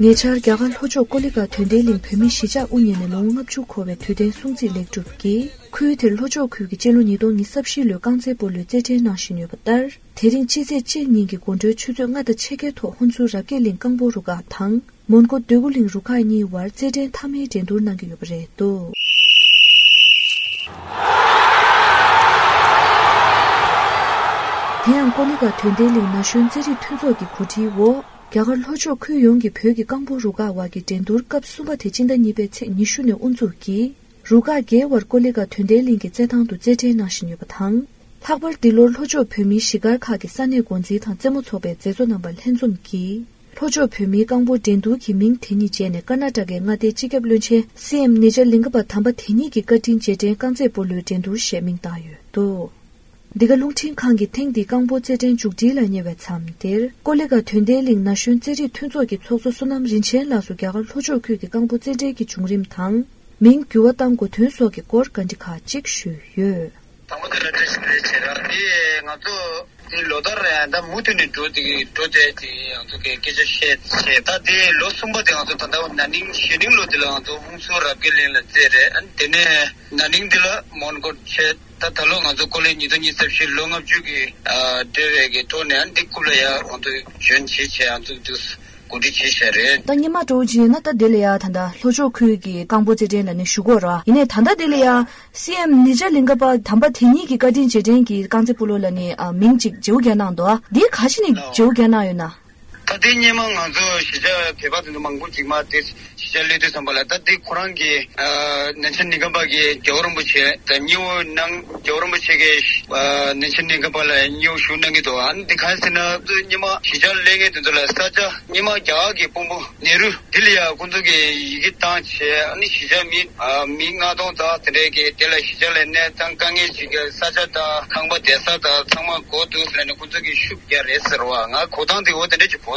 Nature Gavan Hojo Koliga Tundelim Pemisha Union and Lona Chukove Tuden Sunzi Lectuki, Kuitil Hojo Kugeluni Doni Subshilo Ganze Bolutete Nashinu Batar, Terin Chise Chiniki Gondo Chudunga the Cheke to Honsu Rakelin Kamboruga Tang, Mongo Duguling Rukai Ni War Zeden Tame Dendunagi Bredo. Tian Koliga Tundelim Nashun Zeri Tuzogi Kuti War. Gagal hocho kuyongi pyogi kambo ruga wagi dendur kap suba tejinda nibe ce nishune unzuki ruga ge war kolega tundelingi zetang du zete nashin yubatang takbar dilor hocho pyomi shigar kagi sane gonzi tang zemo sobe zezo nambal henzunki hocho pyomi kambo dendu ki ming teni jene Canada ge ngade jigab lunche CM Niger lingba tamba teni ki katin jete kanze bolu dendu she ming tayo do. Digalung ting kangi ting di gangbo zeden jukdi la nyewe tsamdir, kolega tundeling nashun zeri tunzo ki tsokso sunam rinchen lasu gyagal hojo kyu ki gangbo zede ki chungrim tang, ming gyuwa tango tunso ki kor kanji ka jik shu yu. Tango dira drisne chera, di ngato lodar da mutuni dode di ngato ke geja she ta di lo sumba di ngato tanda naning shening lo dila ngato humsu rabgelin la zere, an tene naning dila mongot she Tatalong as a colony, you don't need to long of Jugi, Devegetone, and Diculea on the Junchich and to this Kudichishare. Tanima Doji, not a delia, Tanda, Lojo Kugi, Gambotin and Shugora, in a Tanda delia, CM Niger Lingaba, Tambatini, Gadin Jedinki, Ganzipulani, Minchik, Joganando, Dick Hashini, Joganayuna. Tadinimang, she's a Kevat in the Manguti Matis, she's a little Sambalata, Dick Kurangi, Nansen Nigabagi, Jorumbuche, the new Nang Jorumbuche, Nansen Nigabala, new Shunangito, and the Kansana, Nima, she's a legate to the Lastaja, Nima Jagi, Pumbo, Niru, Dilia, Kundugi, Yitan, and she's a Mingadon, Tarege, Tela, she's a net, Tankangi, Sajata, Kamba, Tesata, someone go to Slanakutuki, Shukya, Esra, Kotan, the water.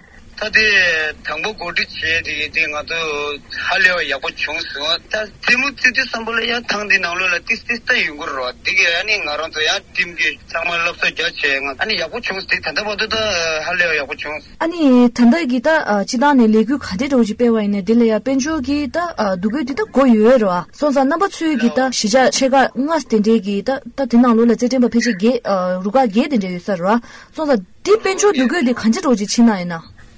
The Tango Godice, the Dingado, Halio Yabuchunso, Timothy Sambolia, Tandinolo, this time, Guru, Digging around the Yatim, someone loves the judge, and Yabuchun's the Tandavada, Halio Yabuchun's. Any Tandagita, Chidani, Legu, Hadido, Jipewa in a Delia, Benjo Gita, Dugita, Goyura, Sonsa number two Gita, Shija, Shega, Nastindigita, Tatinalo, Timber Pigi, Ruga Gate in the Usara, so the deep Benjo Dugu, the Kanjadoji China.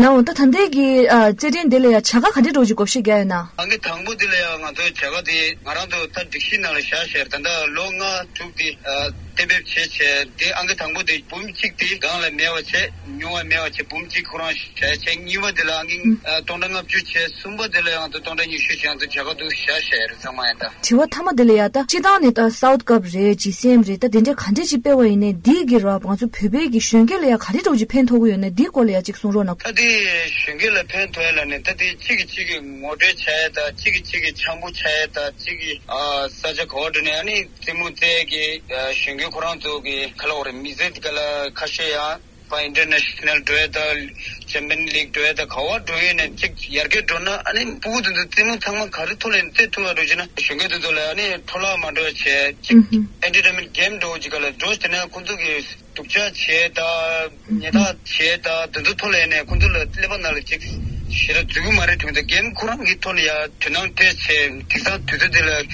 나온 또 단대기 제린들이야 차가 가지 로지 겁시게나 안게 당부들이야 나도 제가디 나라도 다 딕시나를 샤셔 단다 롱아 투비 데벨 체체 데 안게 당부들 봄직디 간라 메워체 뉴와 메워체 봄직 그런 체체 뉴와들랑 동동업 주체 숨버들이야 또 동동이 쉬시한테 제가도 샤셔 상마야다 지와 타마들이야다 지다네다 사우스 갑레 GCM레다 덴제 간제 집배워 있네 디기라 방수 베베기 쉔겔이야 가리 로지 팬토고였네 디콜이야 직송로나 Shingila Pentuela, and the Chigi Modecheta, Chigi Chambucheta, Chigi, such a coordinate, Timutegi, Shingukurantugi, Kalor, Mizet, Kashea, by international dueta, Champion League dueta, Kawa, Duin, and Chik Yargetona, and in Pud, the Timutama Karitul and Tetua Regina, Shingutulani, Tola Madoche, entertainment game dojical, Dostana Kundugis. Tukcha cheta, neta cheta, dudutolene, kundula, lebanal chicks, she had to married with the game Kurangitonia, Tunante, Tisa Tudela,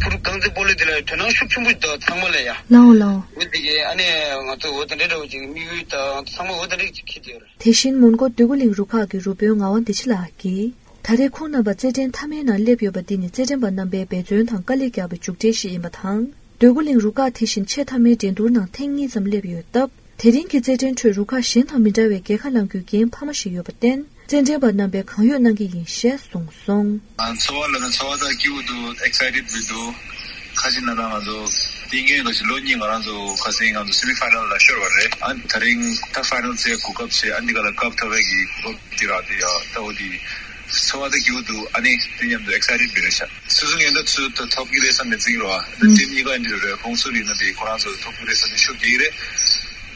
Purkanzapoli, Tunashu with the Samalaya. No. With the Anne, what the little mute, some of the rich kid. Tishin Mungo Duguli Rukaki, Rubion, I want Tichilaki. 다리 코너바 제젠 타메 날레비오 바디니 제젠 번남베 베존 탕깔리기아 부죽제시 임바탕 도굴링 루카 티신 체타메 젠두나 탱니 잠레비오 답 데링기 제젠 최 루카 신타미자웨 게칼랑규 게임 파마시요 바텐 제젠 번남베 강요난기 인셰 송송 안 서월은 서와다 기우도 엑사이티드 비도 카지나라마도 딩에도 로닝 알아서 가생한도 세미파이널 라셔월에 안 다링 타 파이널스에 국업시 안디가라 갑타베기 법디라디야 타오디 So the you do any excited British. Susan ended to the top grace and the zero. The team you go into the consul in the Koranzo, the top grace and the Shugire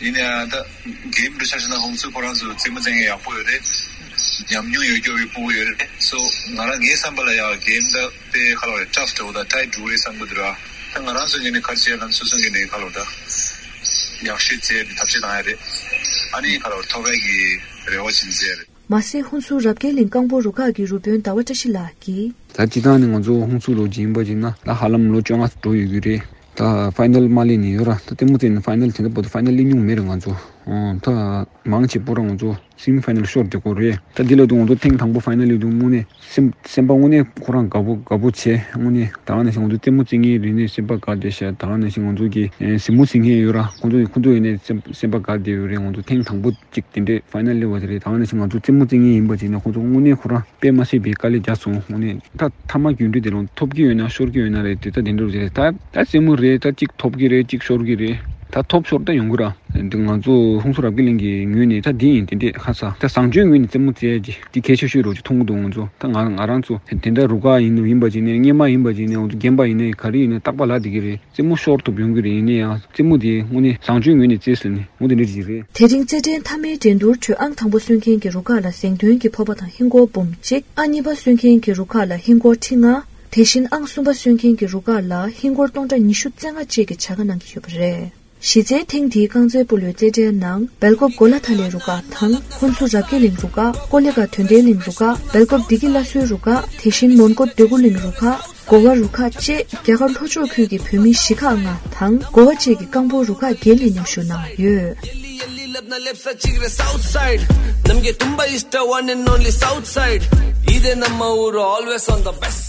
in the game discussion of Honsu Koranzo, Timothy Apure, Yam New York. So Naranga Sambalaya game the color tough to the tide to race and Budra. Tangaranzo in the Karsia and Susan in the Kalota Yashit, Tachinade, Annie Karo Tovegi, Reosin Zere. 마세 혼수 랍게 링강보 루카기 루변 다와차실라기 다티다는 건조 혼수로 짐버진나 나 할람로 정아 도유기리 다 파이널 말이니요라 때문에 파이널 진짜 보다 파이널 리뉴 메른 건조 다 망치 보랑 건조 세미 파이널 쇼트 고르에 다 딜로도 건조 탱탕보 파이널이 두문에 셈방문에 고랑 가보체 문에 다만의 건조 때문에 리니 셈바가데샤 다만의 건조기 스무싱해요라 건조에 셈바가데요리 건조 탱탕보 찍딘데 파이널이 와들이 다만의 건조 때문에 임버지나 건조 문에 고라 빼마시 비칼리 자송 문에 다 타막 윤리들은 톱기요나 쇼르기요나에 뜻다 딘도르제 다 세무르 틱 톱기레 틱 쇼르기레 다 톱쇼르다 용구라 등간조 홍수라 빌링기 뉘니 다 디인데 하사 다 상주윈이 때문에지 디케셔슈로지 통동조 당안 아란조 텐데 루가 있는 임바지네 녜마 임바지네 오드 겜바이네 카리네 딱발라디기레 세무 쇼르토 병그리니야 세무디 오니 상주윈이 제스니 모든이지레 대진제된 탐의 젠도르 앙탕보 순킹게 루가라 생드윈기 퍼버다 힌고 봄직 아니바 순킹게 루카라 힌고 팅아 대신 앙숨바 순킹기 루가라 흰골 동자 니슈짱아 지게 작은한 기업을 시제 탱디 강제 불류 제제낭 벨곱 골라탈레 루가 탕 혼수자게 림 루가 콜레가 튼데 림 루가 벨곱 디길라스 루가 대신 몬꽃 되고림 루가 고가 루카치 개건 토조 규기 뱀이 시카앙아 탕 고가치기 강보 루가 게리뉴슈나 예 Labna lepsa chigre south side namge tumba ishta one and only south side ide namma uru always on the best